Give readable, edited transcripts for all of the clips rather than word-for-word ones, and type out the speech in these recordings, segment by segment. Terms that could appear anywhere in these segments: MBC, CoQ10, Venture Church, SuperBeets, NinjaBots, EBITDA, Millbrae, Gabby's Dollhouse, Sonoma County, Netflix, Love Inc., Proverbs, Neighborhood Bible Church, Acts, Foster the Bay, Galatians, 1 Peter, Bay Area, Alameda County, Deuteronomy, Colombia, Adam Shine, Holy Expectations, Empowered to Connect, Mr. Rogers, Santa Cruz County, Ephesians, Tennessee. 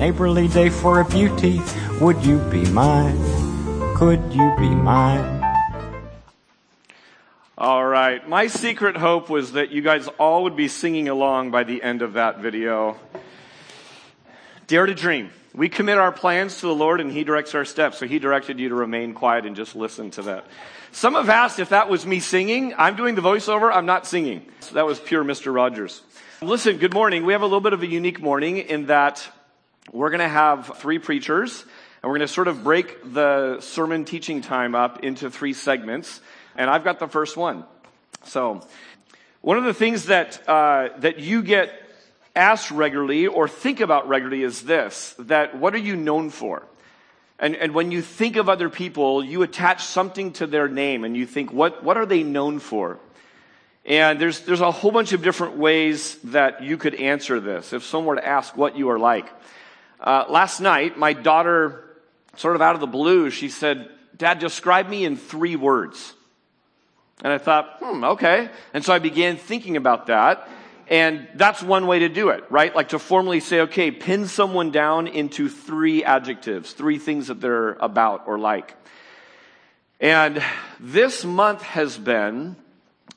neighborly day for a beauty. Would you be mine? Could you be mine? All right. My secret hope was that you guys all would be singing along by the end of that video. Dare to dream. We commit our plans to the Lord and He directs our steps. So He directed you to remain quiet and just listen to that. Some have asked if that was me singing. I'm doing the voiceover. I'm not singing. So that was pure Mr. Rogers. Listen, good morning. We have a little bit of a unique morning in that we're going to have three preachers. And we're going to sort of break the sermon teaching time up into three segments. And I've got the first one. So one of the things that that you get asked regularly or think about regularly is this, that what are you known for? And when you think of other people, you attach something to their name and you think, what are they known for? And there's a whole bunch of different ways that you could answer this if someone were to ask what you are like. Last night, my daughter, sort of out of the blue, she said, "Dad, describe me in 3 words. And I thought, okay. And so I began thinking about that. And that's one way to do it, right? Like to formally say, okay, pin someone down into 3 adjectives, 3 things that they're about or like. And this month has been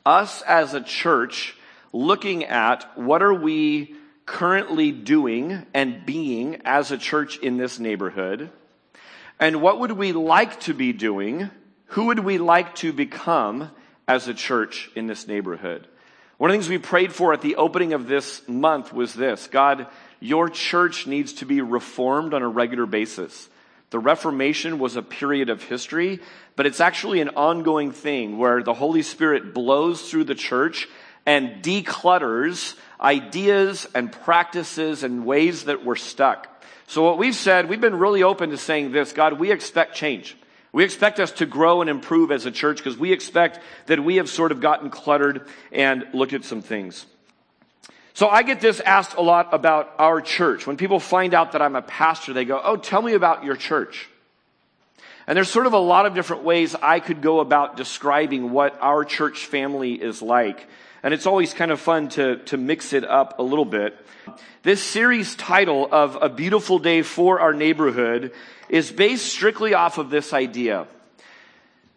us as a church looking at what are we currently doing and being as a church in this neighborhood, and what would we like to be doing, who would we like to become as a church in this neighborhood. One of the things we prayed for at the opening of this month was this: God, your church needs to be reformed on a regular basis. The Reformation was a period of history, but it's actually an ongoing thing where the Holy Spirit blows through the church and declutters ideas and practices and ways that we're stuck. So what we've said, we've been really open to saying this: God, we expect change. We expect us to grow and improve as a church because we expect that we have sort of gotten cluttered and looked at some things. So I get this asked a lot about our church. When people find out that I'm a pastor, they go, "Oh, tell me about your church." And there's sort of a lot of different ways I could go about describing what our church family is like. And it's always kind of fun to mix it up a little bit. This series title of A Beautiful Day for Our Neighborhood is based strictly off of this idea.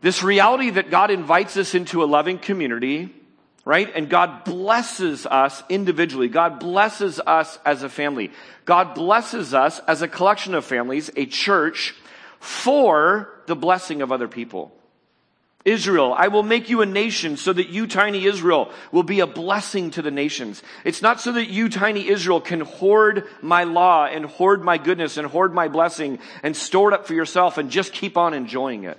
This reality that God invites us into a loving community, right? And God blesses us individually. God blesses us as a family. God blesses us as a collection of families, a church, for the blessing of other people. Israel, I will make you a nation so that you, tiny Israel, will be a blessing to the nations. It's not so that you, tiny Israel, can hoard my law and hoard my goodness and hoard my blessing and store it up for yourself and just keep on enjoying it.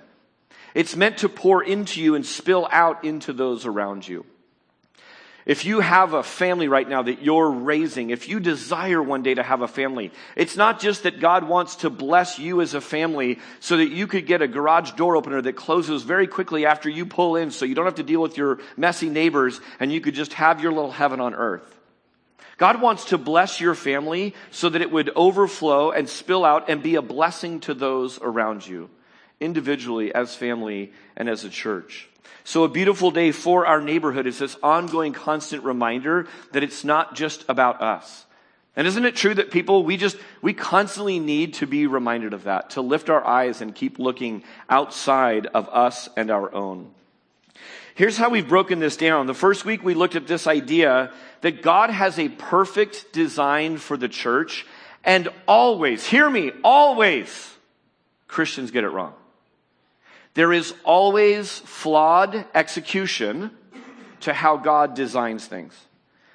It's meant to pour into you and spill out into those around you. If you have a family right now that you're raising, if you desire one day to have a family, it's not just that God wants to bless you as a family so that you could get a garage door opener that closes very quickly after you pull in so you don't have to deal with your messy neighbors and you could just have your little heaven on earth. God wants to bless your family so that it would overflow and spill out and be a blessing to those around you, individually, as family, and as a church. So a beautiful day for our neighborhood is this ongoing, constant reminder that it's not just about us. And isn't it true that people, we constantly need to be reminded of that, to lift our eyes and keep looking outside of us and our own. Here's how we've broken this down. The first week we looked at this idea that God has a perfect design for the church, and always, hear me, always, Christians get it wrong. There is always flawed execution to how God designs things.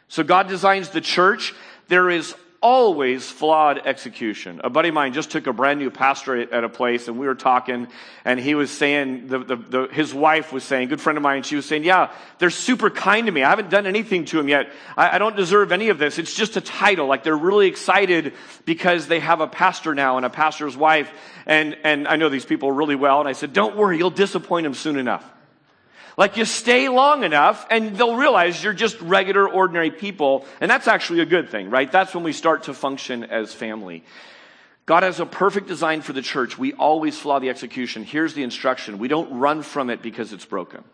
So God designs the church. There is always flawed execution. A buddy of mine just took a brand new pastorate at a place, and we were talking, and he was saying, his wife was saying, good friend of mine, she was saying, yeah, they're super kind to me. I haven't done anything to him yet. I don't deserve any of this. It's just a title. Like, they're really excited because they have a pastor now and a pastor's wife, and I know these people really well, and I said, don't worry, you'll disappoint them soon enough. Like, you stay long enough and they'll realize you're just regular, ordinary people. And that's actually a good thing, right? That's when we start to function as family. God has a perfect design for the church. We always flaw the execution. Here's the instruction. We don't run from it because it's broken.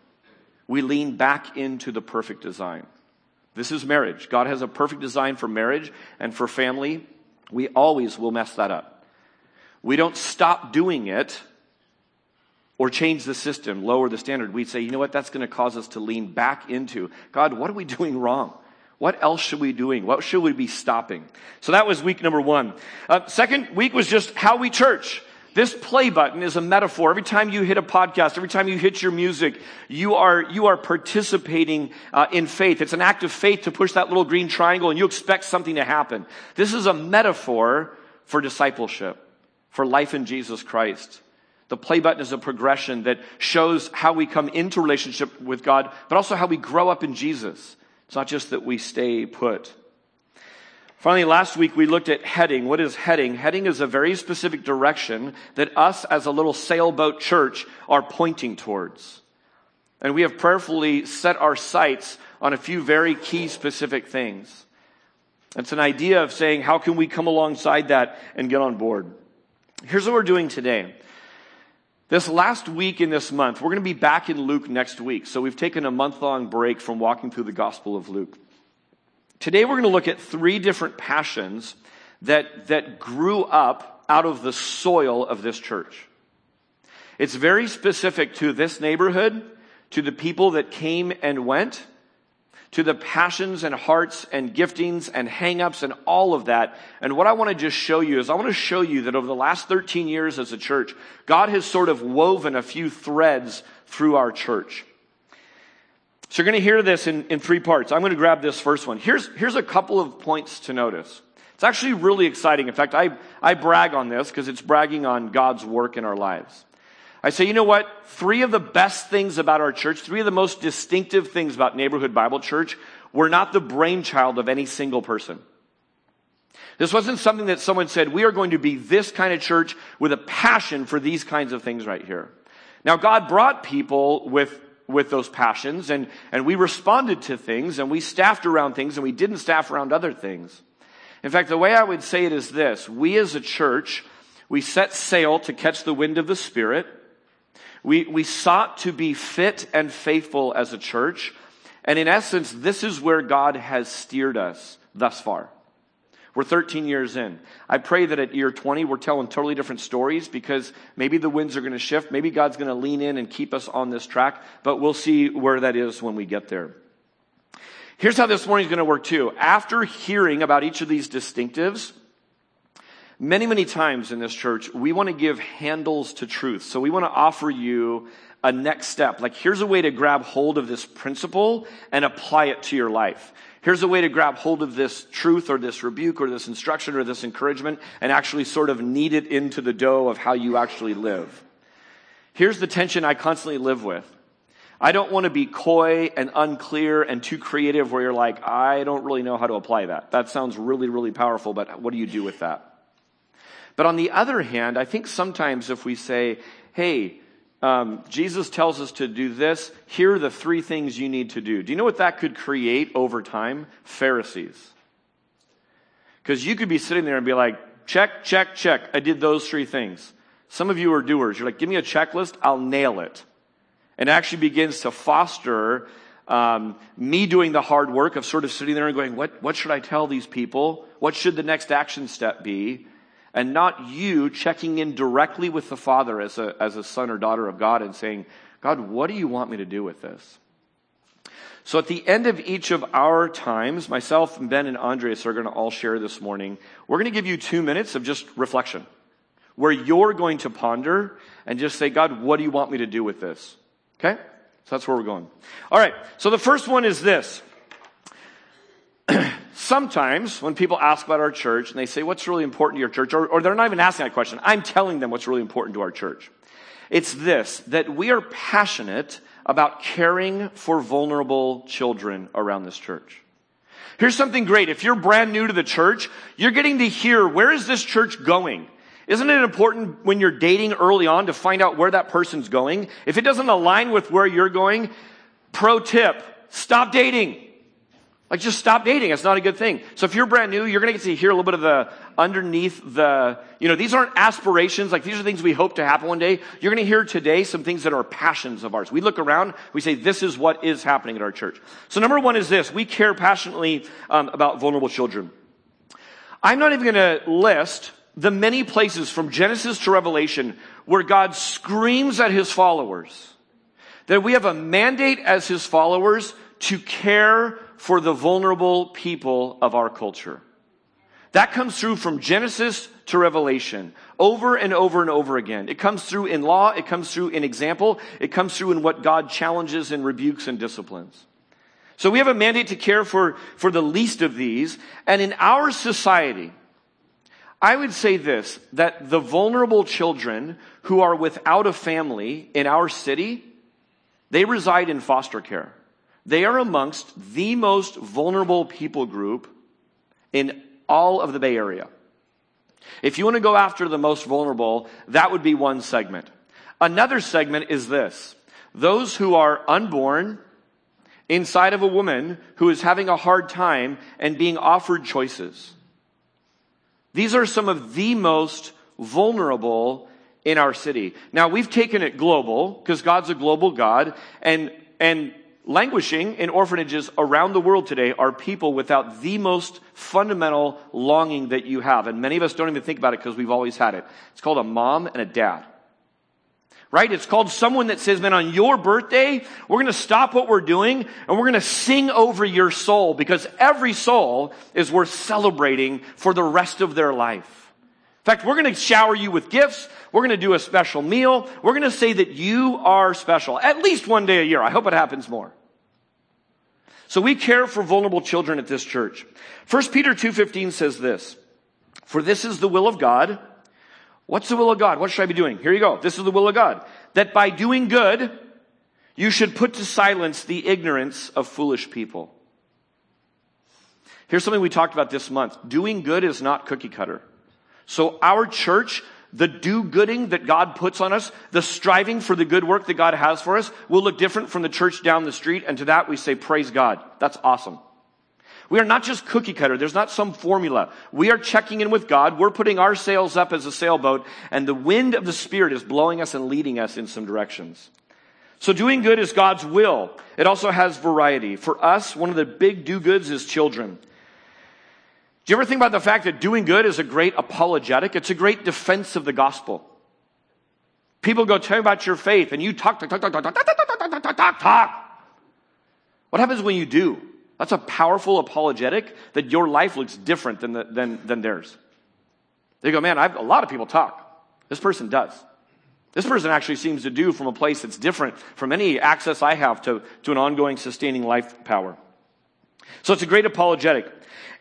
We lean back into the perfect design. This is marriage. God has a perfect design for marriage and for family. We always will mess that up. We don't stop doing it or change the system, lower the standard. We'd say, you know what, that's going to cause us to lean back into, God, what are we doing wrong? What else should we be doing? What should we be stopping? So that was week number one. Second week was just how we church. This play button is a metaphor. Every time you hit a podcast, every time you hit your music, you are participating in faith. It's an act of faith to push that little green triangle, and you expect something to happen. This is a metaphor for discipleship, for life in Jesus Christ. The play button is a progression that shows how we come into relationship with God, but also how we grow up in Jesus. It's not just that we stay put. Finally, last week we looked at heading. What is heading? Heading is a very specific direction that us as a little sailboat church are pointing towards. And we have prayerfully set our sights on a few very key specific things. It's an idea of saying, how can we come alongside that and get on board? Here's what we're doing today. This last week in this month, we're going to be back in Luke next week. So we've taken a month-long break from walking through the Gospel of Luke. Today we're going to look at three different passions that grew up out of the soil of this church. It's very specific to this neighborhood, to the people that came and went, to the passions and hearts and giftings and hang-ups and all of that. And what I want to just show you is I want to show you that over the last 13 years as a church, God has sort of woven a few threads through our church. So you're going to hear this in three parts. I'm going to grab this first one. Here's a couple of points to notice. It's actually really exciting. In fact, I brag on this because it's bragging on God's work in our lives. I say, you know what? Three of the best things about our church, three of the most distinctive things about Neighborhood Bible Church, were not the brainchild of any single person. This wasn't something that someone said, we are going to be this kind of church with a passion for these kinds of things right here. Now, God brought people with those passions, and we responded to things, and we staffed around things, and we didn't staff around other things. In fact, the way I would say it is this. We as a church, we set sail to catch the wind of the Spirit. We sought to be fit and faithful as a church. And in essence, this is where God has steered us thus far. We're 13 years in. I pray that at year 20, we're telling totally different stories because maybe the winds are going to shift. Maybe God's going to lean in and keep us on this track, but we'll see where that is when we get there. Here's how this morning's going to work too. After hearing about each of these distinctives, many, many times in this church, we want to give handles to truth. So we want to offer you a next step. Like, here's a way to grab hold of this principle and apply it to your life. Here's a way to grab hold of this truth or this rebuke or this instruction or this encouragement and actually sort of knead it into the dough of how you actually live. Here's the tension I constantly live with. I don't want to be coy and unclear and too creative where you're like, I don't really know how to apply that. That sounds really, really powerful, but what do you do with that? But on the other hand, I think sometimes if we say, hey, Jesus tells us to do this. Here are the three things you need to do. Do you know what that could create over time? Pharisees. Because you could be sitting there and be like, check, check, check. I did those three things. Some of you are doers. You're like, give me a checklist. I'll nail it. And it actually begins to foster me doing the hard work of sort of sitting there and going, what should I tell these people? What should the next action step be? And not you checking in directly with the Father as a son or daughter of God and saying, God, what do you want me to do with this? So at the end of each of our times, myself and Ben and Andres are going to all share this morning. We're going to give you 2 minutes of just reflection where you're going to ponder and just say, God, what do you want me to do with this? Okay? So that's where we're going. All right. So the first one is this. Sometimes when people ask about our church and they say, what's really important to your church? Or they're not even asking that question. I'm telling them what's really important to our church. It's this, that we are passionate about caring for vulnerable children around this church. Here's something great. If you're brand new to the church, you're getting to hear, where is this church going? Isn't it important when you're dating early on to find out where that person's going? If it doesn't align with where you're going, pro tip, stop dating. Like, just stop dating. It's not a good thing. So if you're brand new, you're going to get to hear a little bit of the underneath the, these aren't aspirations. Like, these are things we hope to happen one day. You're going to hear today some things that are passions of ours. We look around. We say, this is what is happening at our church. So number one is this. We care passionately about vulnerable children. I'm not even going to list the many places from Genesis to Revelation where God screams at his followers that we have a mandate as his followers to care for the vulnerable people of our culture. That comes through from Genesis to Revelation, over and over and over again. It comes through in law, it comes through in example, it comes through in what God challenges and rebukes and disciplines. So we have a mandate to care for the least of these. And in our society, I would say this, that the vulnerable children who are without a family in our city, they reside in foster care. They are amongst the most vulnerable people group in all of the Bay Area. If you want to go after the most vulnerable, that would be one segment. Another segment is this. Those who are unborn inside of a woman who is having a hard time and being offered choices. These are some of the most vulnerable in our city. Now, we've taken it global because God's a global God, and languishing in orphanages around the world today are people without the most fundamental longing that you have. And many of us don't even think about it because we've always had it. It's called a mom and a dad. Right? It's called someone that says, man, on your birthday, we're going to stop what we're doing and we're going to sing over your soul, because every soul is worth celebrating for the rest of their life. In fact, we're going to shower you with gifts. We're going to do a special meal. We're going to say that you are special at least one day a year. I hope it happens more. So we care for vulnerable children at this church. 1 Peter 2:15 says this, "For this is the will of God." What's the will of God? What should I be doing? Here you go. This is the will of God. "That by doing good, you should put to silence the ignorance of foolish people." Here's something we talked about this month. Doing good is not cookie cutter. So our church, the do-gooding that God puts on us, the striving for the good work that God has for us, will look different from the church down the street. And to that we say, praise God. That's awesome. We are not just cookie cutter. There's not some formula. We are checking in with God. We're putting our sails up as a sailboat, and the wind of the Spirit is blowing us and leading us in some directions. So doing good is God's will. It also has variety. For us, one of the big do-goods is children. Do you ever think about the fact that doing good is a great apologetic? It's a great defense of the gospel. People go, tell me about your faith, and you talk. What happens when you do? That's a powerful apologetic that your life looks different than theirs. They go, man, a lot of people talk. This person does. This person actually seems to do from a place that's different from any access I have to an ongoing sustaining life power. So it's a great apologetic.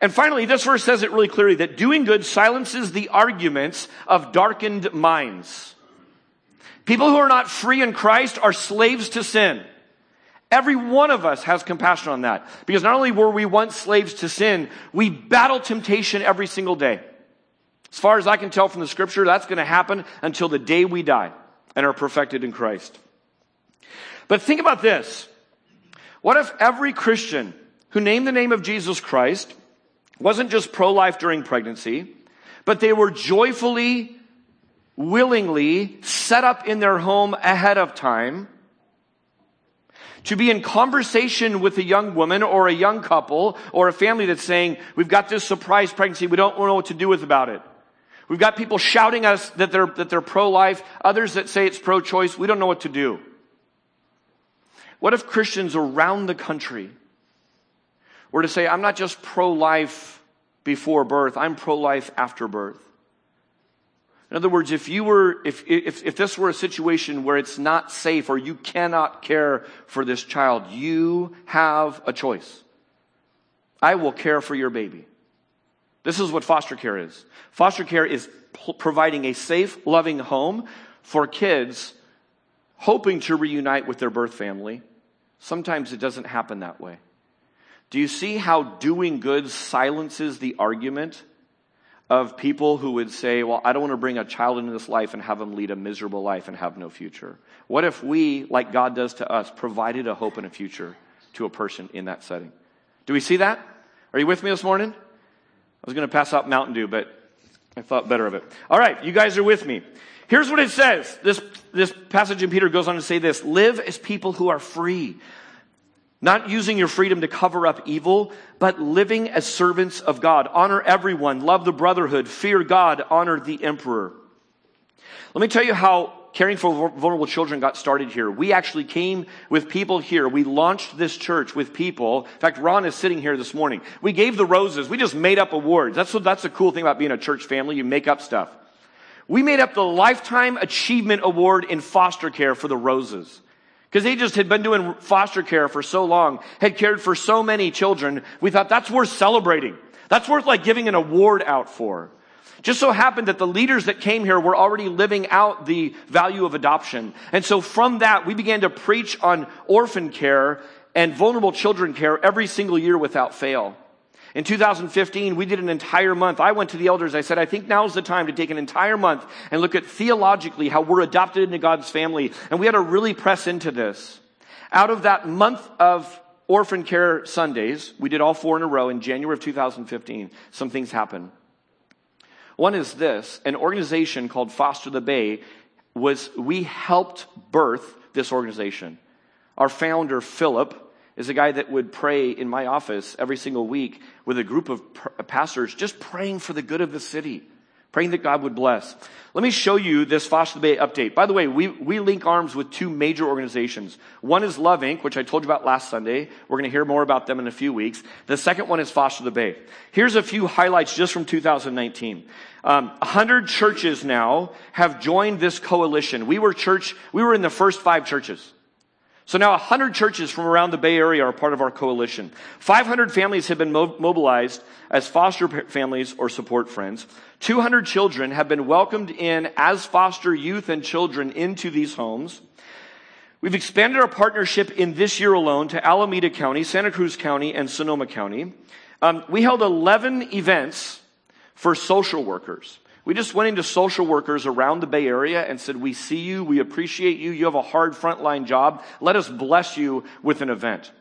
And finally, this verse says it really clearly, that doing good silences the arguments of darkened minds. People who are not free in Christ are slaves to sin. Every one of us has compassion on that, because not only were we once slaves to sin, we battle temptation every single day. As far as I can tell from the scripture, that's going to happen until the day we die and are perfected in Christ. But think about this. What if every Christian who named the name of Jesus Christ wasn't just pro-life during pregnancy, but they were joyfully, willingly set up in their home ahead of time to be in conversation with a young woman or a young couple or a family that's saying, we've got this surprise pregnancy, we don't know what to do with about it. We've got people shouting at us that they're pro-life, others that say it's pro-choice, we don't know what to do. What if Christians around the country were to say, I'm not just pro-life before birth, I'm pro-life after birth? In other words, if this were a situation where it's not safe or you cannot care for this child, you have a choice. I will care for your baby. This is what foster care is. Foster care is providing a safe, loving home for kids hoping to reunite with their birth family. Sometimes it doesn't happen that way. Do you see how doing good silences the argument of people who would say, well, I don't want to bring a child into this life and have them lead a miserable life and have no future? What if we, like God does to us, provided a hope and a future to a person in that setting? Do we see that? Are you with me this morning? I was going to pass out Mountain Dew, but I thought better of it. All right, you guys are with me. Here's what it says. This passage in Peter goes on to say this: live as people who are free. Not using your freedom to cover up evil, but living as servants of God. Honor everyone, love the brotherhood, fear God, honor the emperor. Let me tell you how Caring for Vulnerable Children got started here. We actually came with people here. We launched this church with people. In fact, Ron is sitting here this morning. We gave the roses. We just made up awards. That's the cool thing about being a church family. You make up stuff. We made up the Lifetime Achievement Award in foster care for the roses. Because they just had been doing foster care for so long, had cared for so many children, we thought that's worth celebrating. That's worth like giving an award out for. Just so happened that the leaders that came here were already living out the value of adoption. And so from that, we began to preach on orphan care and vulnerable children care every single year without fail. In 2015, we did an entire month. I went to the elders. I said, I think now's the time to take an entire month and look at theologically how we're adopted into God's family. And we had to really press into this. Out of that month of orphan care Sundays, we did all four in a row in January of 2015. Some things happened. One is this, an organization called Foster the Bay we helped birth this organization. Our founder, Philip, is a guy that would pray in my office every single week with a group of pastors just praying for the good of the city, praying that God would bless. Let me show you this Foster the Bay update. By the way, we link arms with two major organizations. One is Love Inc., which I told you about last Sunday. We're going to hear more about them in a few weeks. The second one is Foster the Bay. Here's a few highlights just from 2019. 100 churches now have joined this coalition. We were in the first 5 churches. So now 100 churches from around the Bay Area are part of our coalition. 500 families have been mobilized as foster families or support friends. 200 children have been welcomed in as foster youth and children into these homes. We've expanded our partnership in this year alone to Alameda County, Santa Cruz County, and Sonoma County. We held 11 events for social workers. We just went into social workers around the Bay Area and said, we see you, we appreciate you, you have a hard frontline job, let us bless you with an event.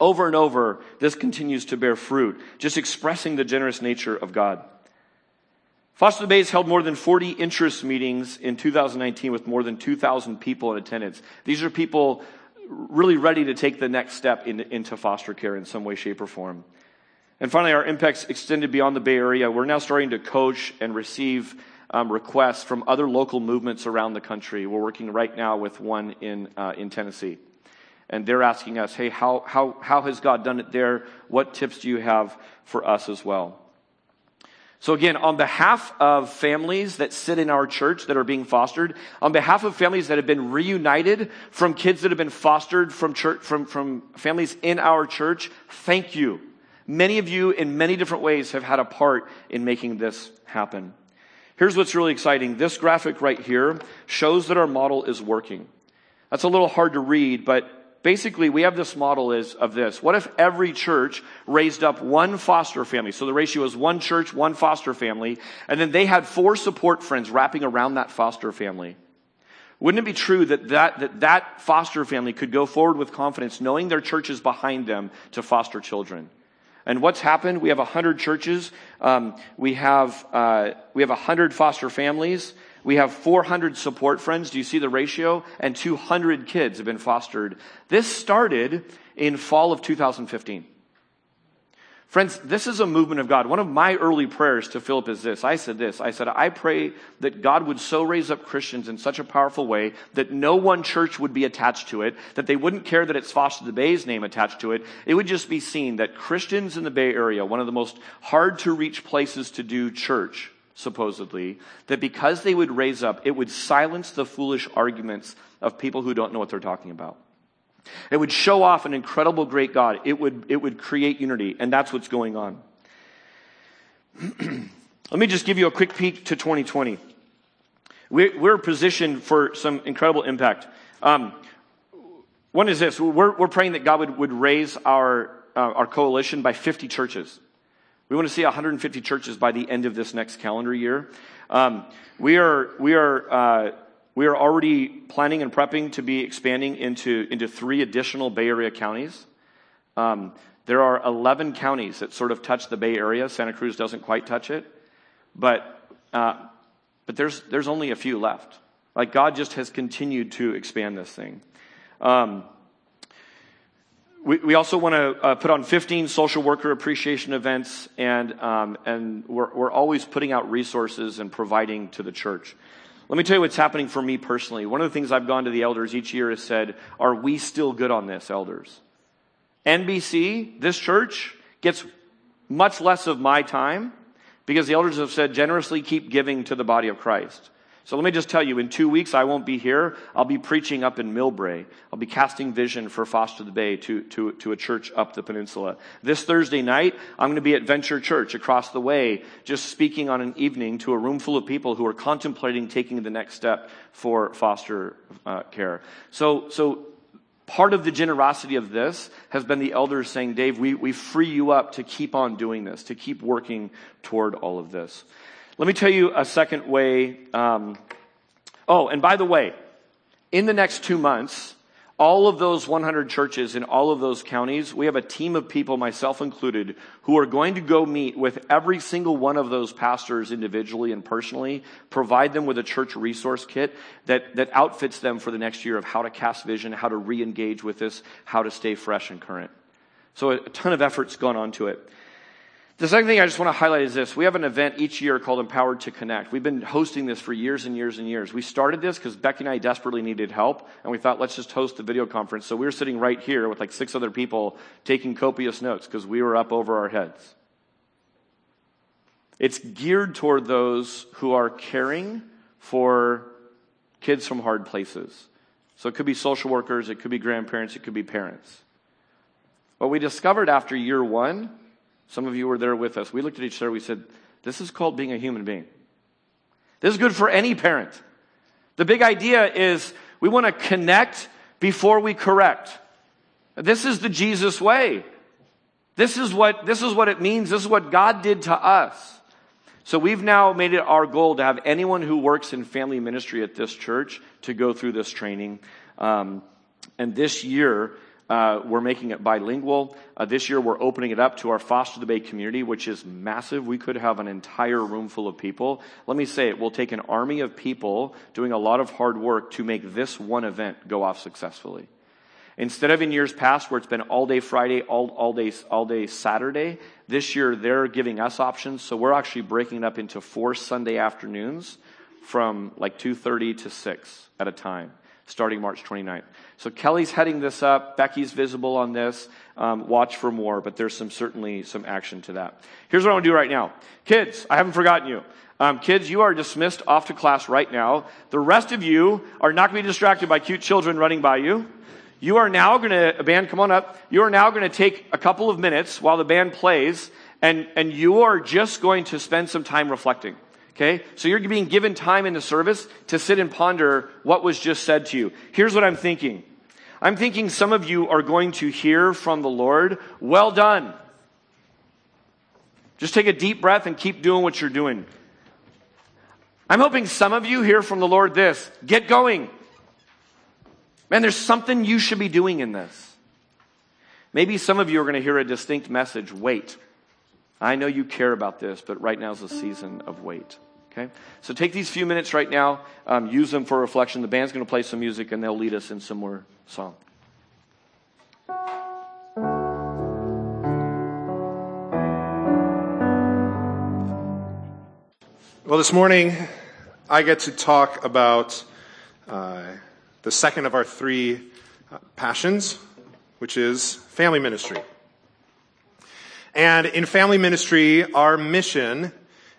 Over and over, this continues to bear fruit, just expressing the generous nature of God. Foster the Bay has held more than 40 interest meetings in 2019 with more than 2,000 people in attendance. These are people really ready to take the next step into foster care in some way, shape, or form. And finally, our impact's extended beyond the Bay Area. We're now starting to coach and receive requests from other local movements around the country. We're working right now with one in Tennessee. And they're asking us, hey, how has God done it there? What tips do you have for us as well? So again, on behalf of families that sit in our church that are being fostered, on behalf of families that have been reunited from kids that have been fostered from church, from families in our church, thank you. Many of you in many different ways have had a part in making this happen. Here's what's really exciting. This graphic right here shows that our model is working. That's a little hard to read, but basically we have this model of this. What if every church raised up one foster family? So the ratio is one church, one foster family, and then they had 4 support friends wrapping around that foster family. Wouldn't it be true that foster family could go forward with confidence knowing their church is behind them to foster children? And what's happened? We have 100 churches. We have 100 foster families. We have 400 support friends. Do you see the ratio? And 200 kids have been fostered. This started in fall of 2015. Friends, this is a movement of God. One of my early prayers to Philip is this. I said, I pray that God would so raise up Christians in such a powerful way that no one church would be attached to it, that they wouldn't care that it's Foster the Bay's name attached to it. It would just be seen that Christians in the Bay Area, one of the most hard-to-reach places to do church, supposedly, that because they would raise up, it would silence the foolish arguments of people who don't know what they're talking about. It would show off an incredible great God. It would create unity, and that's what's going on. Let me just give you a quick peek to 2020. We're positioned for some incredible impact. One is this. We're praying that God would raise our coalition by 50 churches. We want to see 150 churches by the end of this next calendar year. We are already planning and prepping to be expanding into 3 additional Bay Area counties. There are 11 counties that sort of touch the Bay Area. Santa Cruz doesn't quite touch it, but there's only a few left. Like God just has continued to expand this thing. We also want to put on 15 social worker appreciation events, and we're always putting out resources and providing to the church. Let me tell you what's happening for me personally. One of the things I've gone to the elders each year is said, are we still good on this, elders? NBC, this church, gets much less of my time because the elders have said generously keep giving to the body of Christ. So let me just tell you, in 2 weeks, I won't be here. I'll be preaching up in Millbrae. I'll be casting vision for Foster the Bay to a church up the peninsula. This Thursday night, I'm going to be at Venture Church across the way, just speaking on an evening to a room full of people who are contemplating taking the next step for foster care. So part of the generosity of this has been the elders saying, Dave, we free you up to keep on doing this, to keep working toward all of this. Let me tell you a second way. And by the way, in the next 2 months, all of those 100 churches in all of those counties, we have a team of people, myself included, who are going to go meet with every single one of those pastors individually and personally, provide them with a church resource kit that outfits them for the next year of how to cast vision, how to re-engage with this, how to stay fresh and current. So a ton of effort's gone on to it. The second thing I just want to highlight is this. We have an event each year called Empowered to Connect. We've been hosting this for years and years and years. We started this because Becky and I desperately needed help, and we thought, let's just host a video conference. So we were sitting right here with like 6 other people taking copious notes because we were up over our heads. It's geared toward those who are caring for kids from hard places. So it could be social workers, it could be grandparents, it could be parents. What we discovered after year 1, some of you were there with us. We looked at each other. We said, this is called being a human being. This is good for any parent. The big idea is we want to connect before we correct. This is the Jesus way. This is what it means. This is what God did to us. So we've now made it our goal to have anyone who works in family ministry at this church to go through this training. And this year, we're making it bilingual. This year, we're opening it up to our Foster the Bay community, which is massive. We could have an entire room full of people. Let me say it will take an army of people doing a lot of hard work to make this one event go off successfully. Instead of in years past where it's been all day Friday, all day Saturday, this year they're giving us options. So we're actually breaking it up into 4 Sunday afternoons from like 2:30 to 6 at a time, starting March 29th. So Kelly's heading this up. Becky's visible on this. Watch for more, but there's certainly some action to that. Here's what I want to do right now. Kids, I haven't forgotten you. Kids, you are dismissed off to class right now. The rest of you are not going to be distracted by cute children running by you. You are now going to, band, come on up. You are now going to take a couple of minutes while the band plays, and you are just going to spend some time reflecting. Okay, so you're being given time in the service to sit and ponder what was just said to you. Here's what I'm thinking. I'm thinking some of you are going to hear from the Lord, well done. Just take a deep breath and keep doing what you're doing. I'm hoping some of you hear from the Lord this, get going. Man, there's something you should be doing in this. Maybe some of you are going to hear a distinct message, wait. I know you care about this, but right now is the season of wait. Okay? So take these few minutes right now, use them for reflection. The band's going to play some music, and they'll lead us in some more song. Well, this morning, I get to talk about the second of our 3 passions, which is family ministry. And in family ministry, our mission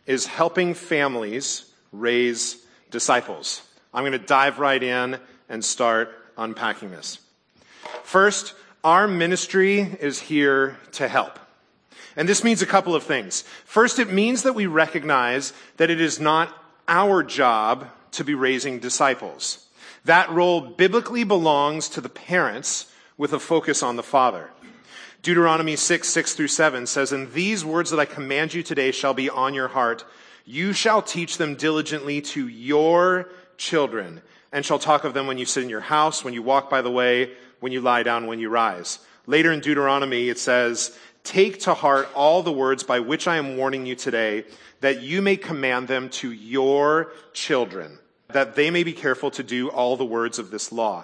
is helping families raise disciples. I'm going to dive right in and start unpacking this. First, our ministry is here to help. And this means a couple of things. First, it means that we recognize that it is not our job to be raising disciples. That role biblically belongs to the parents with a focus on the father. Deuteronomy 6:6-7 says, and these words that I command you today shall be on your heart. You shall teach them diligently to your children, and shall talk of them when you sit in your house, when you walk by the way, when you lie down, when you rise. Later in Deuteronomy, it says, take to heart all the words by which I am warning you today, that you may command them to your children, that they may be careful to do all the words of this law.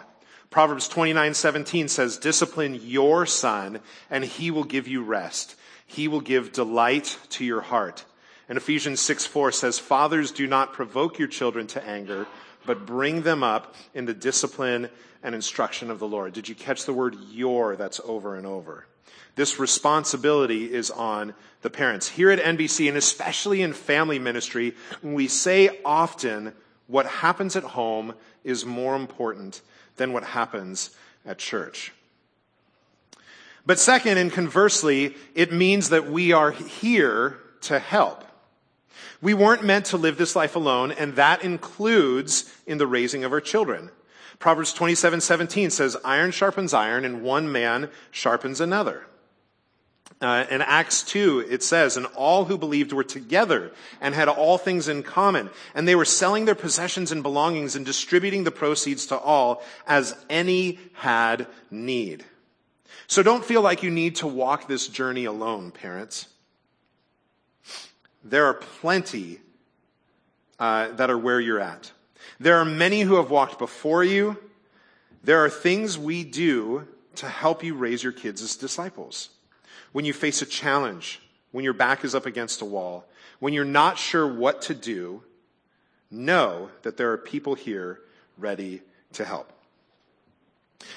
Proverbs 29:17 says, discipline your son and he will give you rest. He will give delight to your heart. And Ephesians 6:4 says, fathers, do not provoke your children to anger, but bring them up in the discipline and instruction of the Lord. Did you catch the word your? That's over and over. This responsibility is on the parents. Here at NBC, and especially in family ministry, we say often what happens at home is more important than what happens at church. But second, and conversely, it means that we are here to help. We weren't meant to live this life alone, and that includes in the raising of our children. Proverbs 27:17 says, iron sharpens iron, and one man sharpens another. In Acts 2, it says, and all who believed were together and had all things in common, and they were selling their possessions and belongings and distributing the proceeds to all as any had need. So don't feel like you need to walk this journey alone, parents. There are plenty that are where you're at. There are many who have walked before you. There are things we do to help you raise your kids as disciples. When you face a challenge, when your back is up against a wall, when you're not sure what to do, know that there are people here ready to help.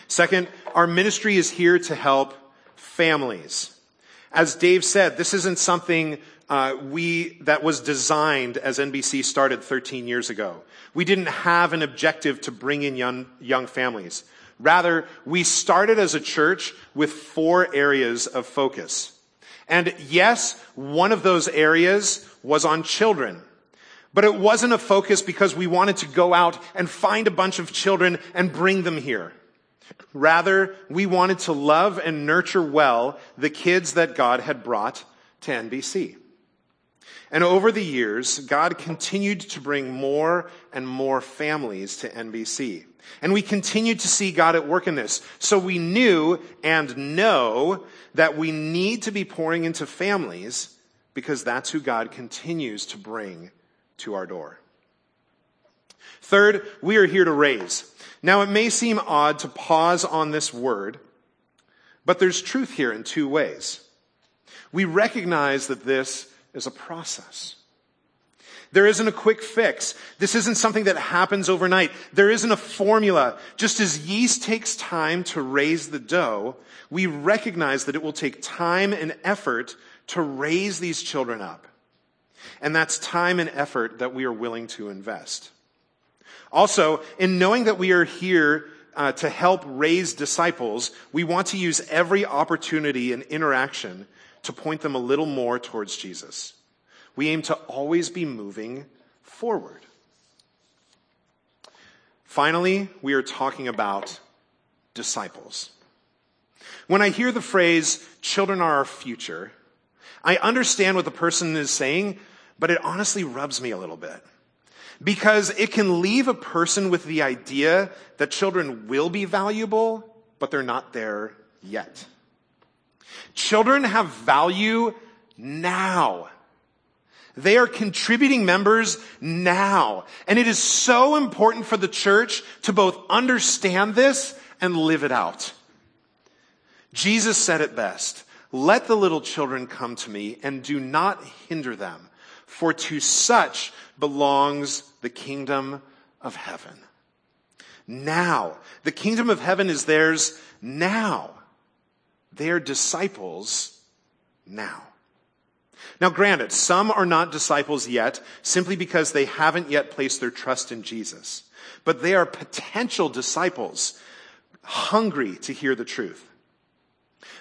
Second, our ministry is here to help families. As Dave said, this isn't something that was designed as NBC started 13 years ago. We didn't have an objective to bring in young families. Rather, we started as a church with 4 areas of focus. And yes, one of those areas was on children. But it wasn't a focus because we wanted to go out and find a bunch of children and bring them here. Rather, we wanted to love and nurture well the kids that God had brought to NBC. And over the years, God continued to bring more and more families to NBC. And we continued to see God at work in this. So we knew and know that we need to be pouring into families because that's who God continues to bring to our door. Third, we are here to raise. Now, it may seem odd to pause on this word, but there's truth here in 2 ways. We recognize that this is a process. There isn't a quick fix. This isn't something that happens overnight. There isn't a formula. Just as yeast takes time to raise the dough, we recognize that it will take time and effort to raise these children up. And that's time and effort that we are willing to invest. Also, in knowing that we are here to help raise disciples, we want to use every opportunity and interaction to point them a little more towards Jesus. We aim to always be moving forward. Finally, we are talking about disciples. When I hear the phrase, children are our future, I understand what the person is saying, but it honestly rubs me a little bit. Because it can leave a person with the idea that children will be valuable, but they're not there yet. Children have value now. They are contributing members now. And it is so important for the church to both understand this and live it out. Jesus said it best, "Let the little children come to me and do not hinder them, for to such belongs the kingdom of heaven." Now. The kingdom of heaven is theirs now. They are disciples now. Now granted, some are not disciples yet simply because they haven't yet placed their trust in Jesus. But they are potential disciples, hungry to hear the truth.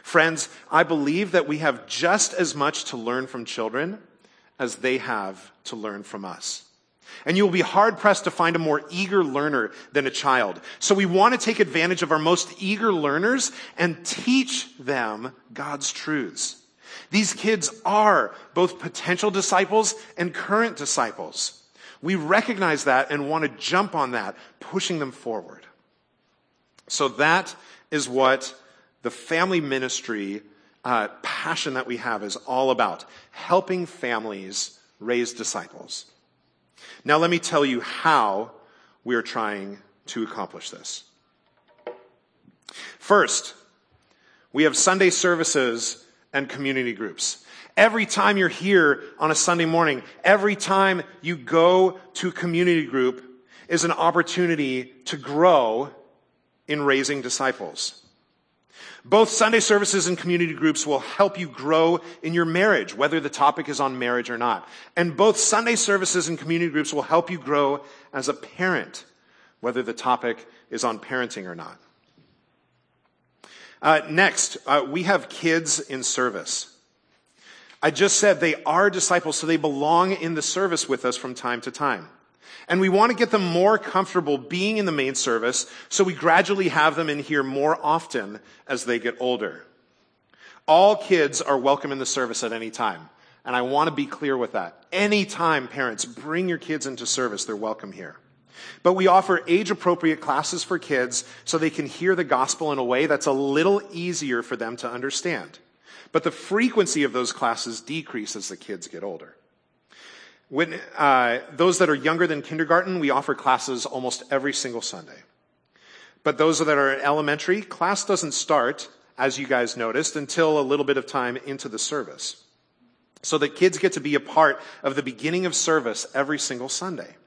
Friends, I believe that we have just as much to learn from children as they have to learn from us. And you will be hard-pressed to find a more eager learner than a child. So we want to take advantage of our most eager learners and teach them God's truths. These kids are both potential disciples and current disciples. We recognize that and want to jump on that, pushing them forward. So that is what the family ministry passion that we have is all about, helping families raise disciples. Now let me tell you how we are trying to accomplish this. First, we have Sunday services and community groups. Every time you're here on a Sunday morning, every time you go to community group is an opportunity to grow in raising disciples. Both Sunday services and community groups will help you grow in your marriage, whether the topic is on marriage or not. And both Sunday services and community groups will help you grow as a parent, whether the topic is on parenting or not. Next, we have kids in service. I just said they are disciples, so they belong in the service with us from time to time. And we want to get them more comfortable being in the main service, so we gradually have them in here more often as they get older. All kids are welcome in the service at any time. And I want to be clear with that. Anytime, parents, bring your kids into service. They're welcome here. But we offer age-appropriate classes for kids so they can hear the gospel in a way that's a little easier for them to understand. But the frequency of those classes decreases as the kids get older. When those that are younger than kindergarten, we offer classes almost every single Sunday. But those that are elementary, class doesn't start, as you guys noticed, until a little bit of time into the service. So that kids get to be a part of the beginning of service every single Sunday.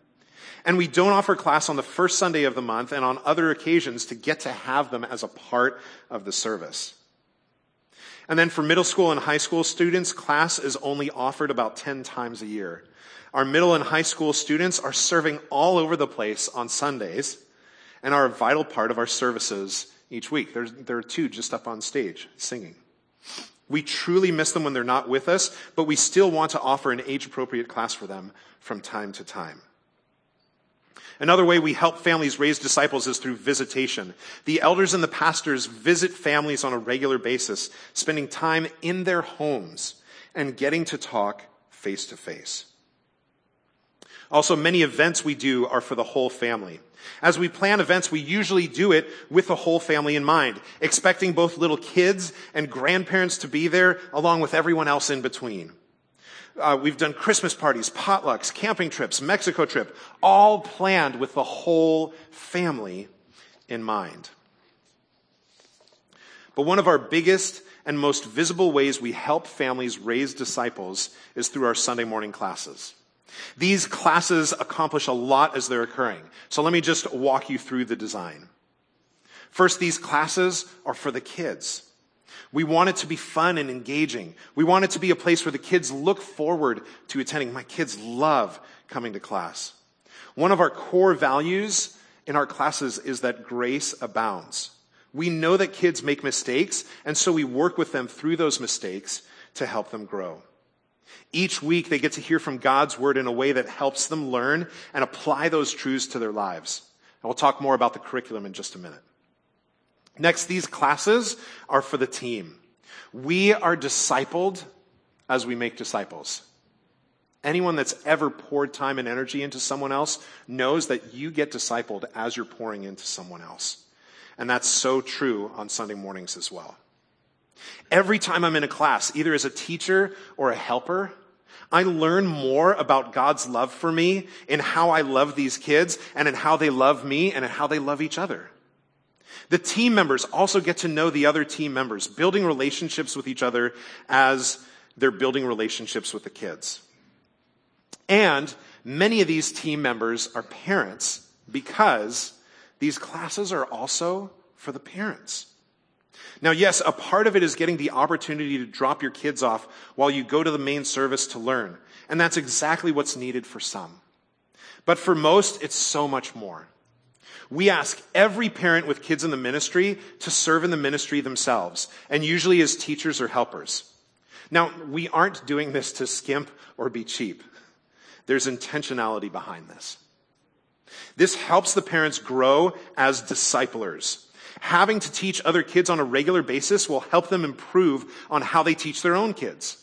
And we don't offer class on the first Sunday of the month and on other occasions to get to have them as a part of the service. And then for middle school and high school students, class is only offered about 10 times a year. Our middle and high school students are serving all over the place on Sundays and are a vital part of our services each week. There are two just up on stage singing. We truly miss them when they're not with us, but we still want to offer an age-appropriate class for them from time to time. Another way we help families raise disciples is through visitation. The elders and the pastors visit families on a regular basis, spending time in their homes and getting to talk face to face. Also, many events we do are for the whole family. As we plan events, we usually do it with the whole family in mind, expecting both little kids and grandparents to be there, along with everyone else in between. We've done Christmas parties, potlucks, camping trips, Mexico trip, all planned with the whole family in mind. But one of our biggest and most visible ways we help families raise disciples is through our Sunday morning classes. These classes accomplish a lot as they're occurring. So let me just walk you through the design. First, these classes are for the kids. We want it to be fun and engaging. We want it to be a place where the kids look forward to attending. My kids love coming to class. One of our core values in our classes is that grace abounds. We know that kids make mistakes, and so we work with them through those mistakes to help them grow. Each week, they get to hear from God's word in a way that helps them learn and apply those truths to their lives. And we'll talk more about the curriculum in just a minute. Next, these classes are for the team. We are discipled as we make disciples. Anyone that's ever poured time and energy into someone else knows that you get discipled as you're pouring into someone else. And that's so true on Sunday mornings as well. Every time I'm in a class, either as a teacher or a helper, I learn more about God's love for me in how I love these kids and in how they love me and in how they love each other. The team members also get to know the other team members, building relationships with each other as they're building relationships with the kids. And many of these team members are parents because these classes are also for the parents. Now, yes, a part of it is getting the opportunity to drop your kids off while you go to the main service to learn. And that's exactly what's needed for some. But for most, it's so much more. We ask every parent with kids in the ministry to serve in the ministry themselves, and usually as teachers or helpers. Now, we aren't doing this to skimp or be cheap. There's intentionality behind this. This helps the parents grow as disciplers. Having to teach other kids on a regular basis will help them improve on how they teach their own kids.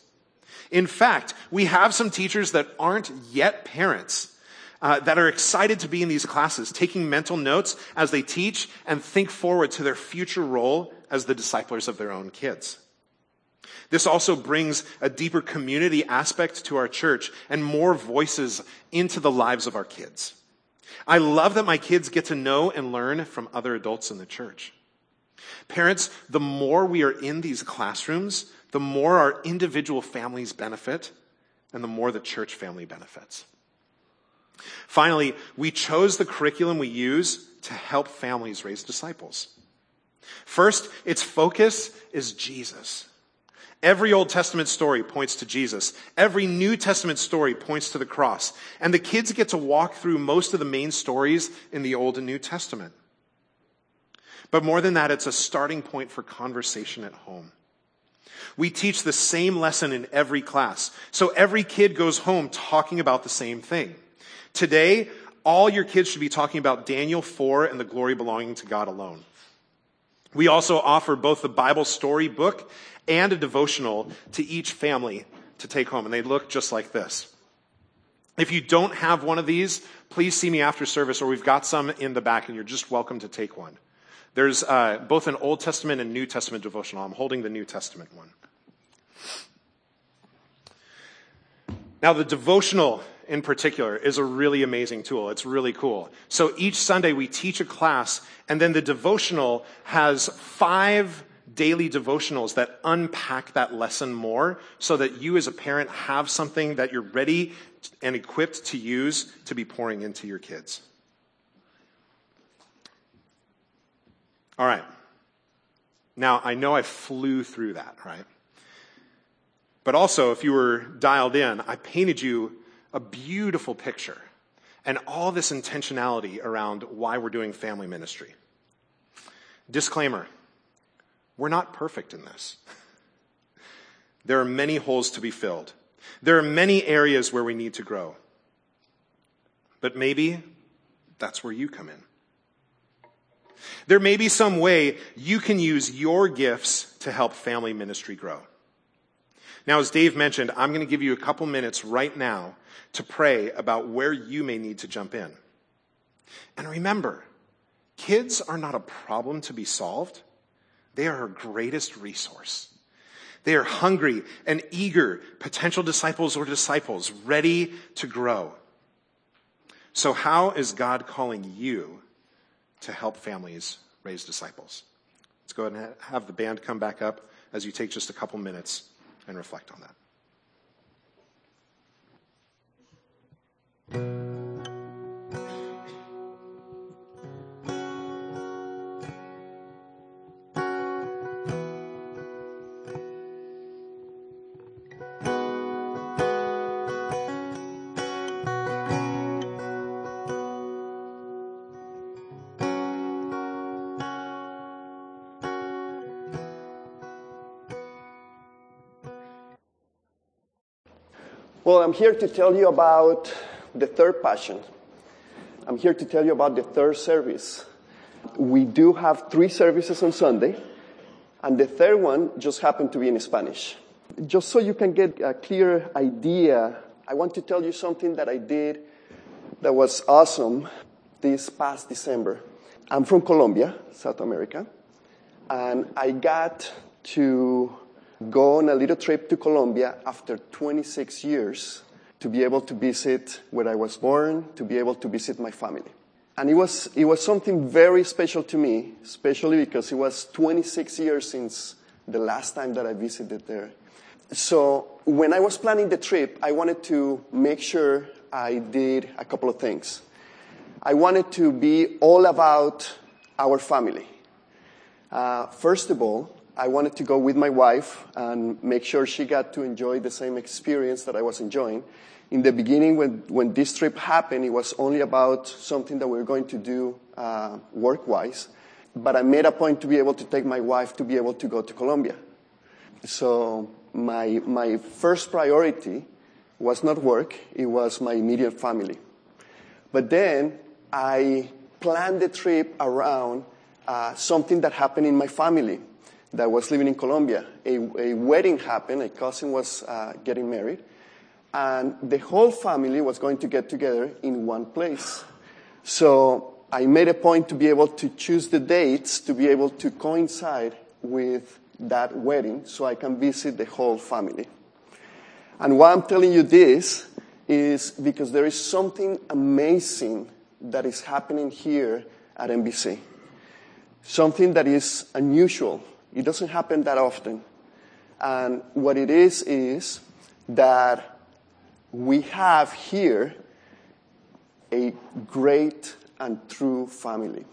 In fact, we have some teachers that aren't yet parents that are excited to be in these classes, taking mental notes as they teach and think forward to their future role as the disciplers of their own kids. This also brings a deeper community aspect to our church and more voices into the lives of our kids. I love that my kids get to know and learn from other adults in the church. Parents, the more we are in these classrooms, the more our individual families benefit, and the more the church family benefits. Finally, we chose the curriculum we use to help families raise disciples. First, its focus is Jesus. Every Old Testament story points to Jesus. Every New Testament story points to the cross. And the kids get to walk through most of the main stories in the Old and New Testament. But more than that, it's a starting point for conversation at home. We teach the same lesson in every class, so every kid goes home talking about the same thing. Today, all your kids should be talking about Daniel 4 and the glory belonging to God alone. We also offer both the Bible story book and a devotional to each family to take home, and they look just like this. If you don't have one of these, please see me after service, or we've got some in the back, and you're just welcome to take one. There's both an Old Testament and New Testament devotional. I'm holding the New Testament one. Now, the devotional in particular is a really amazing tool. It's really cool. So each Sunday we teach a class, and then the devotional has 5 daily devotionals that unpack that lesson more so that you as a parent have something that you're ready and equipped to use to be pouring into your kids. All right. Now, I know I flew through that, right? But also, if you were dialed in, I painted you a beautiful picture and all this intentionality around why we're doing family ministry. Disclaimer, we're not perfect in this. There are many holes to be filled. There are many areas where we need to grow. But maybe that's where you come in. There may be some way you can use your gifts to help family ministry grow. Now, as Dave mentioned, I'm going to give you a couple minutes right now to pray about where you may need to jump in. And remember, kids are not a problem to be solved. They are our greatest resource. They are hungry and eager potential disciples or disciples ready to grow. So how is God calling you to help families raise disciples? Let's go ahead and have the band come back up as you take just a couple minutes and reflect on that. Well, I'm here to tell you about the third passion. I'm here to tell you about the third service. We do have 3 services on Sunday, and the third one just happened to be in Spanish. Just so you can get a clear idea, I want to tell you something that I did that was awesome this past December. I'm from Colombia, South America, and I got to go on a little trip to Colombia after 26 years to be able to visit where I was born, to be able to visit my family. And it was something very special to me, especially because it was 26 years since the last time that I visited there. So when I was planning the trip, I wanted to make sure I did a couple of things. I wanted to be all about our family. First of all, I wanted to go with my wife and make sure she got to enjoy the same experience that I was enjoying. In the beginning, when this trip happened, it was only about something that we were going to do work-wise. But I made a point to be able to take my wife to be able to go to Colombia. So my first priority was not work. It was my immediate family. But then I planned the trip around something that happened in my family that was living in Colombia. A wedding happened. A cousin was getting married. And the whole family was going to get together in one place. So I made a point to be able to choose the dates to be able to coincide with that wedding so I can visit the whole family. And why I'm telling you this is because there is something amazing that is happening here at MBC. something that is unusual. It doesn't happen that often. And what it is that we have here a great and true family.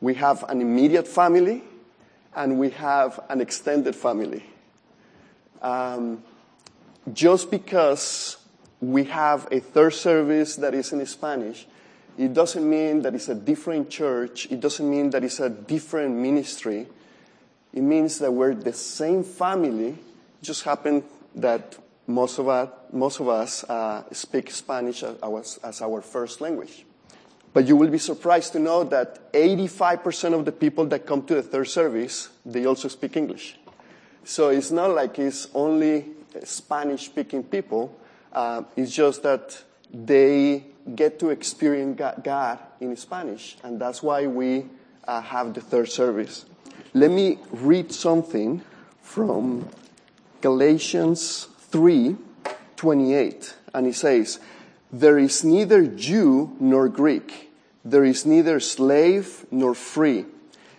We have an immediate family, and we have an extended family. Just because we have a third service that is in Spanish, it doesn't mean that it's a different church. It doesn't mean that it's a different ministry. It means that we're the same family. It just happened that most of us speak Spanish as our first language. But you will be surprised to know that 85% of the people that come to the third service, they also speak English. So it's not like it's only Spanish-speaking people. It's just that they get to experience God in Spanish, and that's why we have the third service. Let me read something from Galatians 3:28, and it says, "There is neither Jew nor Greek. There is neither slave nor free.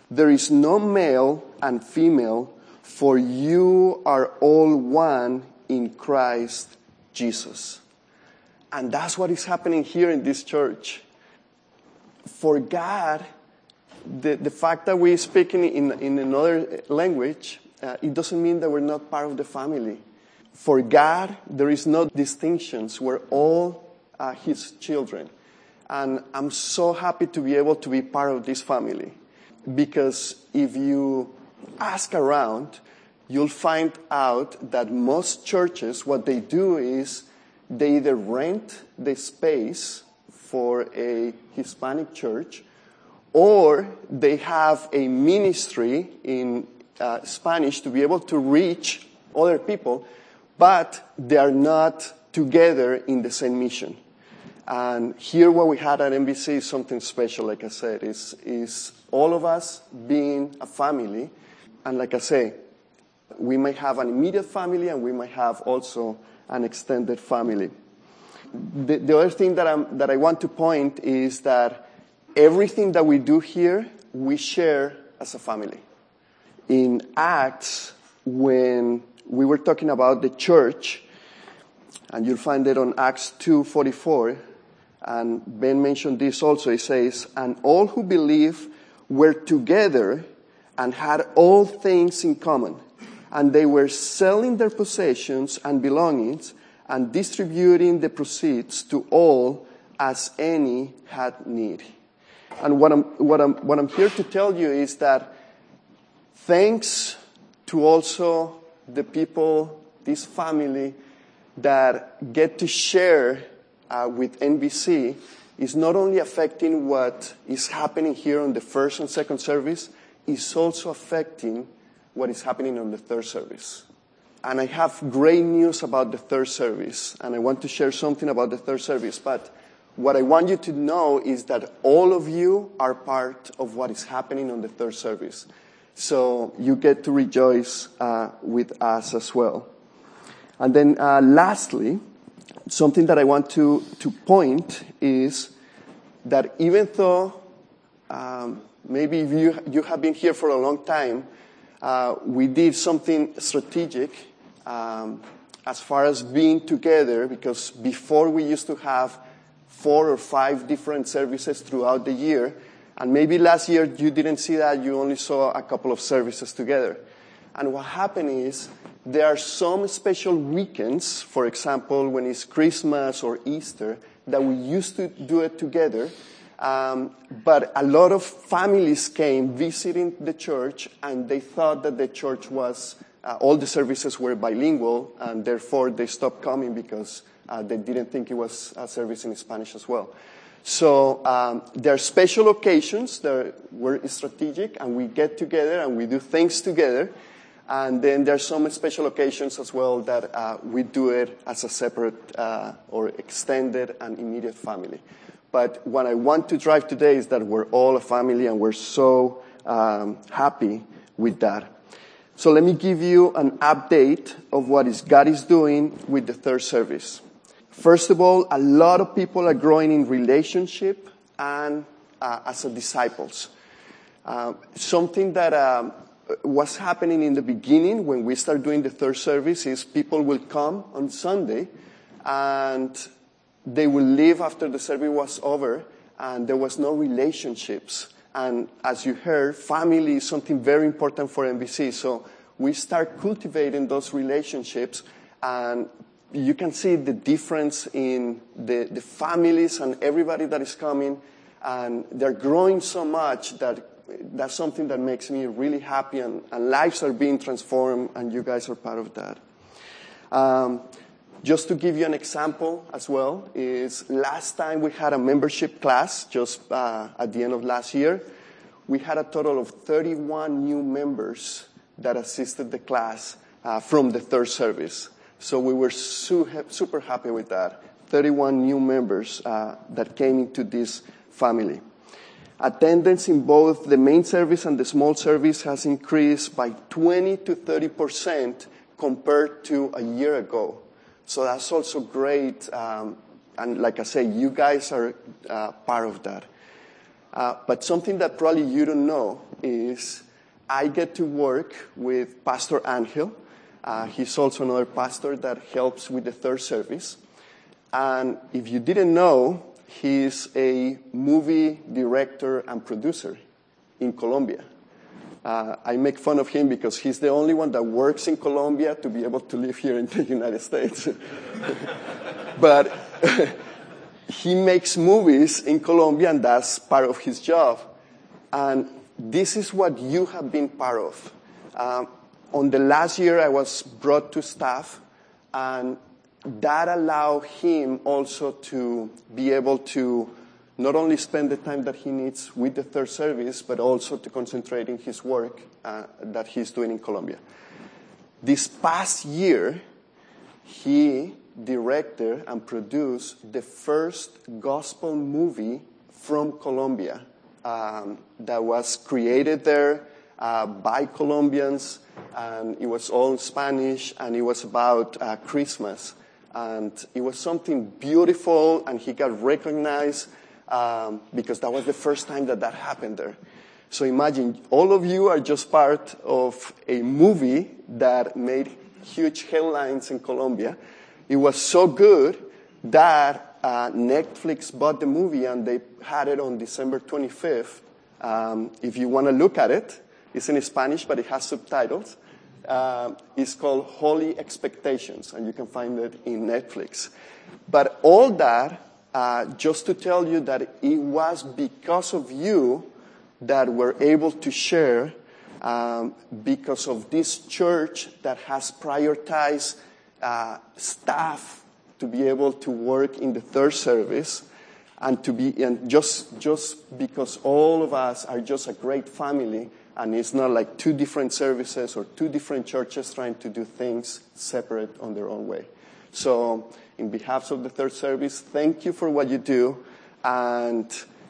There is no male and female, for you are all one in Christ Jesus." And that's what is happening here in this church. For God, the fact that we speak in another language, it doesn't mean that we're not part of the family. For God, there is no distinctions. We're all His children. And I'm so happy to be able to be part of this family, because if you ask around, you'll find out that most churches, what they do is they either rent the space for a Hispanic church, or they have a ministry in Spanish to be able to reach other people, but they are not together in the same mission. And here what we had at MBC is something special, like I said. It's all of us being a family. And like I say, we may have an immediate family, and we may have also an extended family. The other thing that I want to point is that everything that we do here, we share as a family. In Acts, when we were talking about the church, and you'll find it on Acts 2:44. And Ben mentioned this also. He says, "And all who believe were together and had all things in common. And they were selling their possessions and belongings and distributing the proceeds to all as any had need." And what I'm here to tell you is that thanks to also the people, this family, that get to share with NBC is not only affecting what is happening here on the first and second service, it's also affecting what is happening on the third service. And I have great news about the third service, and I want to share something about the third service, but what I want you to know is that all of you are part of what is happening on the third service. So you get to rejoice with us as well. And then lastly, something that I want to point is that even though maybe you have been here for a long time, we did something strategic as far as being together, because before we used to have 4 or 5 different services throughout the year, and maybe last year you didn't see that, you only saw a couple of services together. And what happened is there are some special weekends, for example, when it's Christmas or Easter, that we used to do it together. But a lot of families came visiting the church, and they thought that the church was, all the services were bilingual, and therefore they stopped coming because they didn't think it was a service in Spanish as well. So there are special occasions that were strategic, and we get together and we do things together. And then there are some special occasions as well that we do it as a separate or extended and immediate family. But what I want to drive today is that we're all a family, and we're so happy with that. So let me give you an update of what God is doing with the third service. First of all, a lot of people are growing in relationship and as disciples. Something that was happening in the beginning when we started doing the third service is people will come on Sunday and they will leave after the service was over, and there was no relationships. And as you heard, family is something very important for MBC. So we start cultivating those relationships, and you can see the difference in the families and everybody that is coming. And they're growing so much that that's something that makes me really happy, and lives are being transformed, and you guys are part of that. Just to give you an example as well, is last time we had a membership class, just at the end of last year, we had a total of 31 new members that assisted the class from the third service. So we were super happy with that. 31 new members that came into this family. Attendance in both the main service and the small service has increased by 20 to 30% compared to a year ago. So that's also great, and like I say, you guys are part of that. But something that probably you don't know is I get to work with Pastor Angel. He's also another pastor that helps with the third service. And if you didn't know, he's a movie director and producer in Colombia. I make fun of him because he's the only one that works in Colombia to be able to live here in the United States. But he makes movies in Colombia, and that's part of his job. And this is what you have been part of. On the last year, I was brought to staff, and that allowed him also to be able to not only spend the time that he needs with the third service, but also to concentrate in his work that he's doing in Colombia. This past year, he directed and produced the first gospel movie from Colombia that was created there by Colombians, and it was all in Spanish, and it was about Christmas. And it was something beautiful, and he got recognized because that was the first time that happened there. So imagine, all of you are just part of a movie that made huge headlines in Colombia. It was so good that Netflix bought the movie, and they had it on December 25th. If you want to look at it, it's in Spanish, but it has subtitles. It's called Holy Expectations, and you can find it in Netflix. But all that, just to tell you that it was because of you that we're able to share, because of this church that has prioritized staff to be able to work in the third service, and just because all of us are just a great family, and it's not like two different services or two different churches trying to do things separate on their own way. So in behalf of the third service, thank you for what you do. And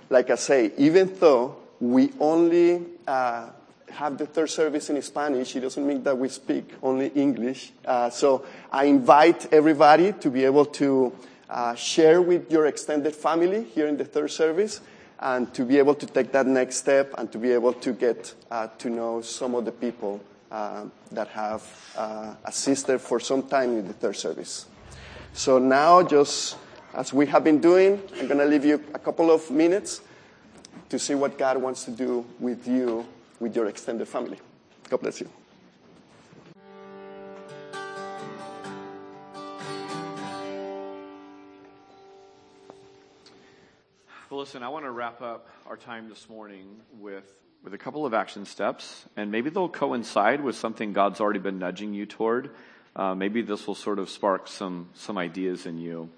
like I say, even though we only have the third service in Spanish, it doesn't mean that we speak only English. So I invite everybody to be able to share with your extended family here in the third service, and to be able to take that next step, and to be able to get to know some of the people that have assisted for some time in the third service. So now, just as we have been doing, I'm going to leave you a couple of minutes to see what God wants to do with you, with your extended family. God bless you. Well, listen, I want to wrap up our time this morning with a couple of action steps, and maybe they'll coincide with something God's already been nudging you toward. Maybe this will sort of spark some ideas in you.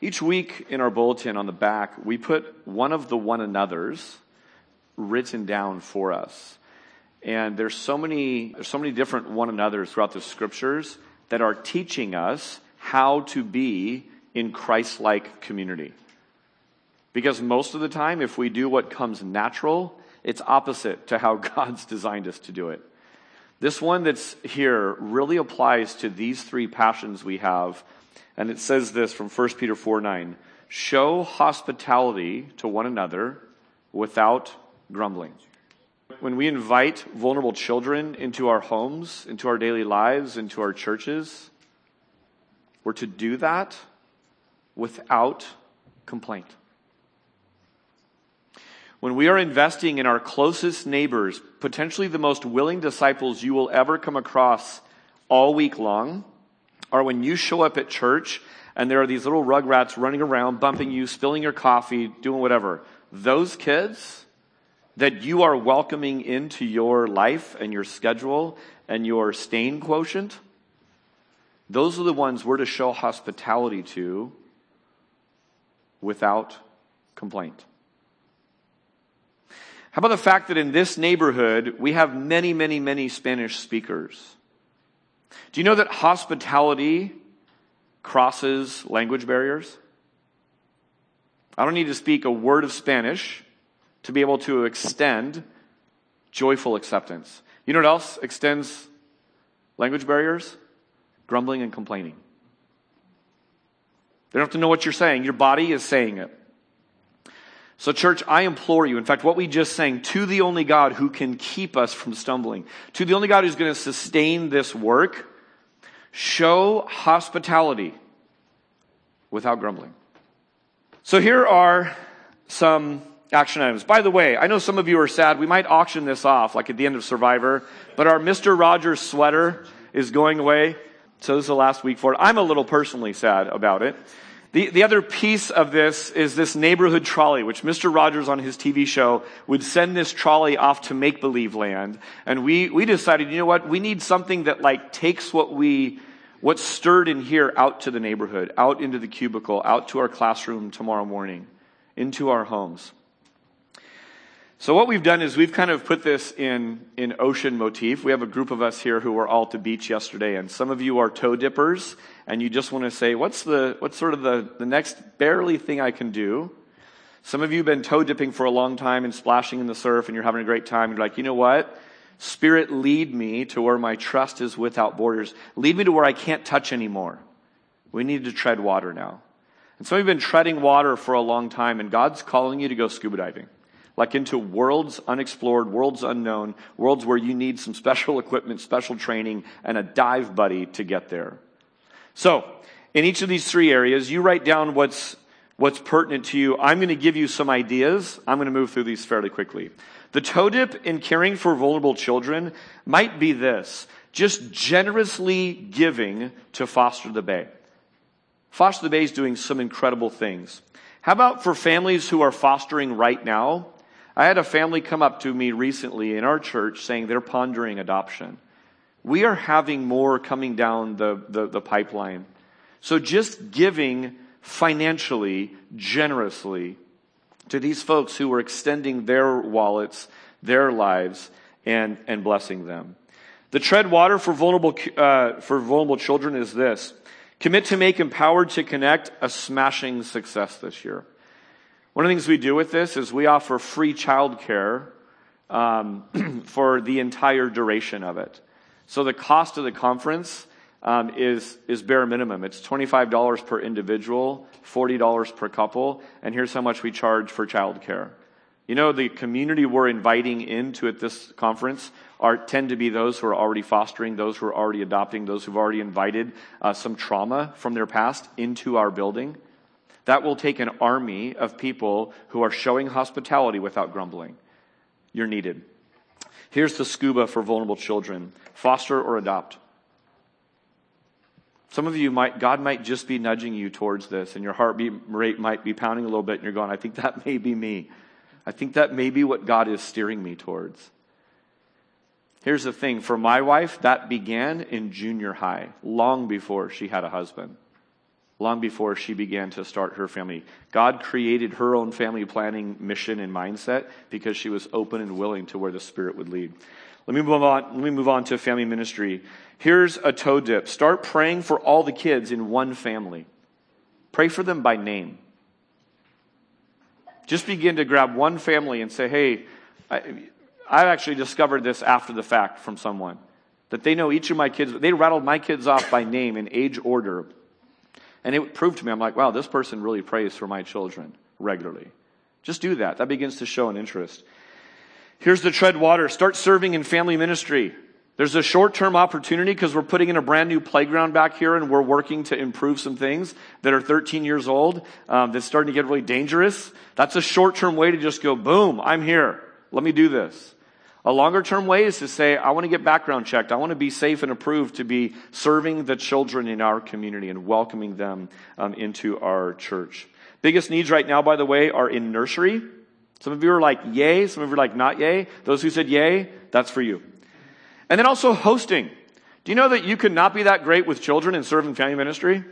Each week in our bulletin on the back, we put one of the one another's written down for us. And there's so many different one another's throughout the scriptures that are teaching us how to be in Christ-like community. Because most of the time, if we do what comes natural, it's opposite to how God's designed us to do it. This one that's here really applies to these three passions we have. And it says this from 1 Peter 4:9, show hospitality to one another without grumbling. When we invite vulnerable children into our homes, into our daily lives, into our churches, we're to do that without complaint. When we are investing in our closest neighbors, potentially the most willing disciples you will ever come across all week long, are when you show up at church and there are these little rugrats running around, bumping you, spilling your coffee, doing whatever. Those kids that you are welcoming into your life and your schedule and your stain quotient, those are the ones we're to show hospitality to without complaint. How about the fact that in this neighborhood, we have many, many, many Spanish speakers? Do you know that hospitality crosses language barriers? I don't need to speak a word of Spanish to be able to extend joyful acceptance. You know what else extends language barriers? Grumbling and complaining. They don't have to know what you're saying. Your body is saying it. So church, I implore you, in fact, what we just sang, to the only God who can keep us from stumbling, to the only God who's going to sustain this work, show hospitality without grumbling. So here are some action items. By the way, I know some of you are sad. We might auction this off, like at the end of Survivor, but our Mr. Rogers sweater is going away. So this is the last week for it. I'm a little personally sad about it. The other piece of this is this neighborhood trolley, which Mr. Rogers on his TV show would send this trolley off to make-believe land. And we decided, you know what? We need something that like takes what's stirred in here out to the neighborhood, out into the cubicle, out to our classroom tomorrow morning, into our homes. So what we've done is we've kind of put this in ocean motif. We have a group of us here who were all at the beach yesterday, and some of you are toe dippers, and you just want to say, what's sort of the next barely thing I can do? Some of you have been toe dipping for a long time and splashing in the surf, and you're having a great time. You're like, you know what? Spirit, lead me to where my trust is without borders. Lead me to where I can't touch anymore. We need to tread water now. And some of you have been treading water for a long time, and God's calling you to go scuba diving. Like into worlds unexplored, worlds unknown, worlds where you need some special equipment, special training, and a dive buddy to get there. So, in each of these three areas, you write down what's pertinent to you. I'm going to give you some ideas. I'm going to move through these fairly quickly. The toe dip in caring for vulnerable children might be this, just generously giving to Foster the Bay. Foster the Bay is doing some incredible things. How about for families who are fostering right now? I had a family come up to me recently in our church saying they're pondering adoption. We are having more coming down the pipeline. So just giving financially, generously to these folks who are extending their wallets, their lives, and blessing them. The tread water for vulnerable children is this. Commit to make Empowered to Connect a smashing success this year. One of the things we do with this is we offer free childcare for the entire duration of it. So the cost of the conference is bare minimum. It's $25 per individual, $40 per couple, and here's how much we charge for childcare. You know, the community we're inviting into at this conference tend to be those who are already fostering, those who are already adopting, those who've already invited some trauma from their past into our building. That will take an army of people who are showing hospitality without grumbling. You're needed. Here's the scuba for vulnerable children. Foster or adopt. Some of you God might just be nudging you towards this, and your heartbeat rate might be pounding a little bit, and you're going, I think that may be me. I think that may be what God is steering me towards. Here's the thing. For my wife, that began in junior high, long before she had a husband. Long before she began to start her family. God created her own family planning mission and mindset because she was open and willing to where the Spirit would lead. Let me move on to family ministry. Here's a toe dip. Start praying for all the kids in one family. Pray for them by name. Just begin to grab one family and say, hey, I've actually discovered this after the fact from someone, that they know each of my kids. They rattled my kids off by name in age order. And it proved to me, I'm like, wow, this person really prays for my children regularly. Just do that. That begins to show an interest. Here's the tread water. Start serving in family ministry. There's a short-term opportunity because we're putting in a brand new playground back here, and we're working to improve some things that are 13 years old, that's starting to get really dangerous. That's a short-term way to just go, boom, I'm here. Let me do this. A longer-term way is to say, I want to get background checked. I want to be safe and approved to be serving the children in our community and welcoming them into our church. Biggest needs right now, by the way, are in nursery. Some of you are like, yay. Some of you are like, not yay. Those who said yay, that's for you. And then also hosting. Do you know that you could not be that great with children and serve in family ministry?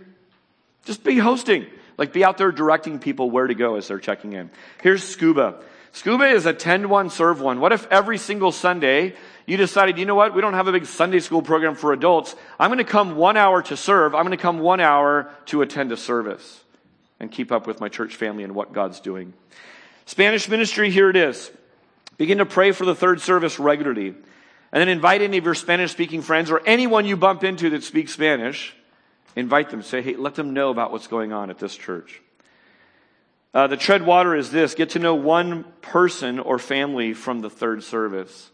Just be hosting. Like, be out there directing people where to go as they're checking in. Here's scuba. Scuba is attend one, serve one. What if every single Sunday you decided, you know what, we don't have a big Sunday school program for adults. I'm going to come 1 hour to serve. I'm going to come 1 hour to attend a service and keep up with my church family and what God's doing. Spanish ministry, here it is. Begin to pray for the third service regularly. And then invite any of your Spanish-speaking friends or anyone you bump into that speaks Spanish. Invite them. Say, hey, let them know about what's going on at this church. The tread water is this. Get to know one person or family from the third service.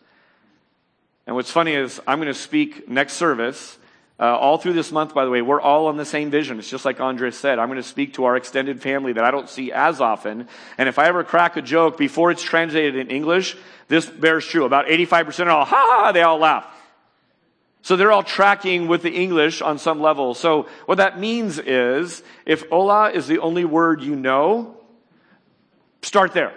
And what's funny is I'm going to speak next service. All through this month, by the way, we're all on the same vision. It's just like Andres said. I'm going to speak to our extended family that I don't see as often. And if I ever crack a joke before it's translated in English, this bears true. About 85% are all, ha ha, they all laugh. So they're all tracking with the English on some level. So what that means is, if hola is the only word you know, start there.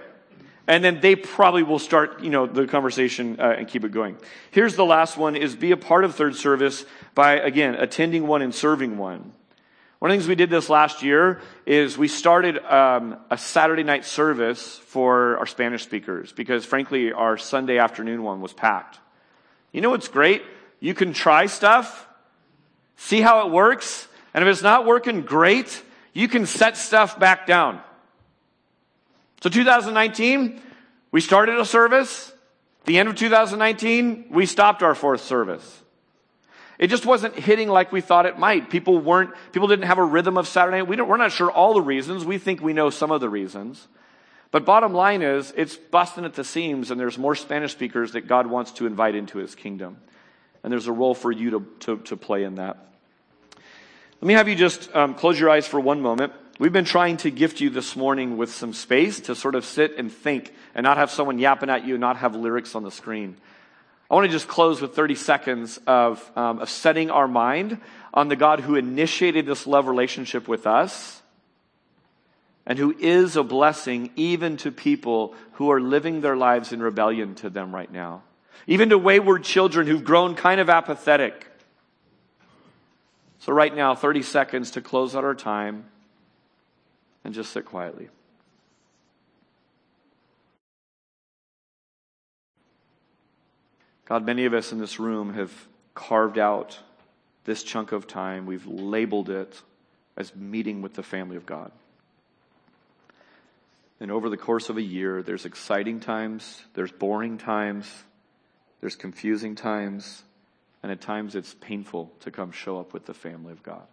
And then they probably will start, the conversation and keep it going. Here's the last one, is be a part of third service by, again, attending one and serving one. One of the things we did this last year is we started a Saturday night service for our Spanish speakers because, frankly, our Sunday afternoon one was packed. You know what's great? You can try stuff, see how it works, and if it's not working great, you can set stuff back down. So 2019, we started a service. The end of 2019, we stopped our fourth service. It just wasn't hitting like we thought it might. People didn't have a rhythm of Saturday night. We're not sure all the reasons. We think we know some of the reasons. But bottom line is, it's busting at the seams, and there's more Spanish speakers that God wants to invite into his kingdom. And there's a role for you to play in that. Let me have you just close your eyes for one moment. We've been trying to gift you this morning with some space to sort of sit and think and not have someone yapping at you and not have lyrics on the screen. I want to just close with 30 seconds of setting our mind on the God who initiated this love relationship with us and who is a blessing even to people who are living their lives in rebellion to them right now, even to wayward children who've grown kind of apathetic. So right now, 30 seconds to close out our time. And just sit quietly. God, many of us in this room have carved out this chunk of time. We've labeled it as meeting with the family of God. And over the course of a year, there's exciting times, there's boring times, there's confusing times, and at times it's painful to come show up with the family of God.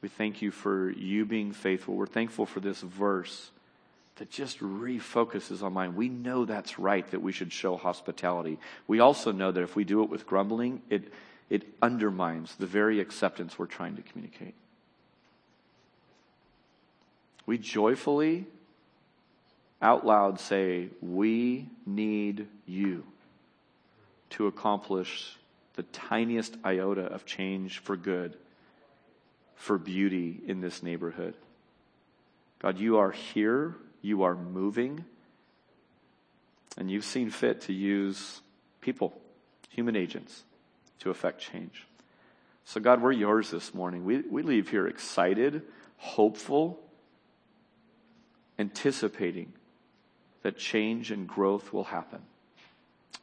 We thank you for you being faithful. We're thankful for this verse that just refocuses our mind. We know that's right, that we should show hospitality. We also know that if we do it with grumbling, it undermines the very acceptance we're trying to communicate. We joyfully, out loud say, we need you to accomplish the tiniest iota of change for good, for beauty in this neighborhood. God, you are here, you are moving, and you've seen fit to use people, human agents, to effect change. So God, we're yours this morning. We leave here excited, hopeful, anticipating that change and growth will happen.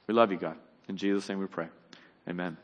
We love you, God. In Jesus' name we pray. Amen.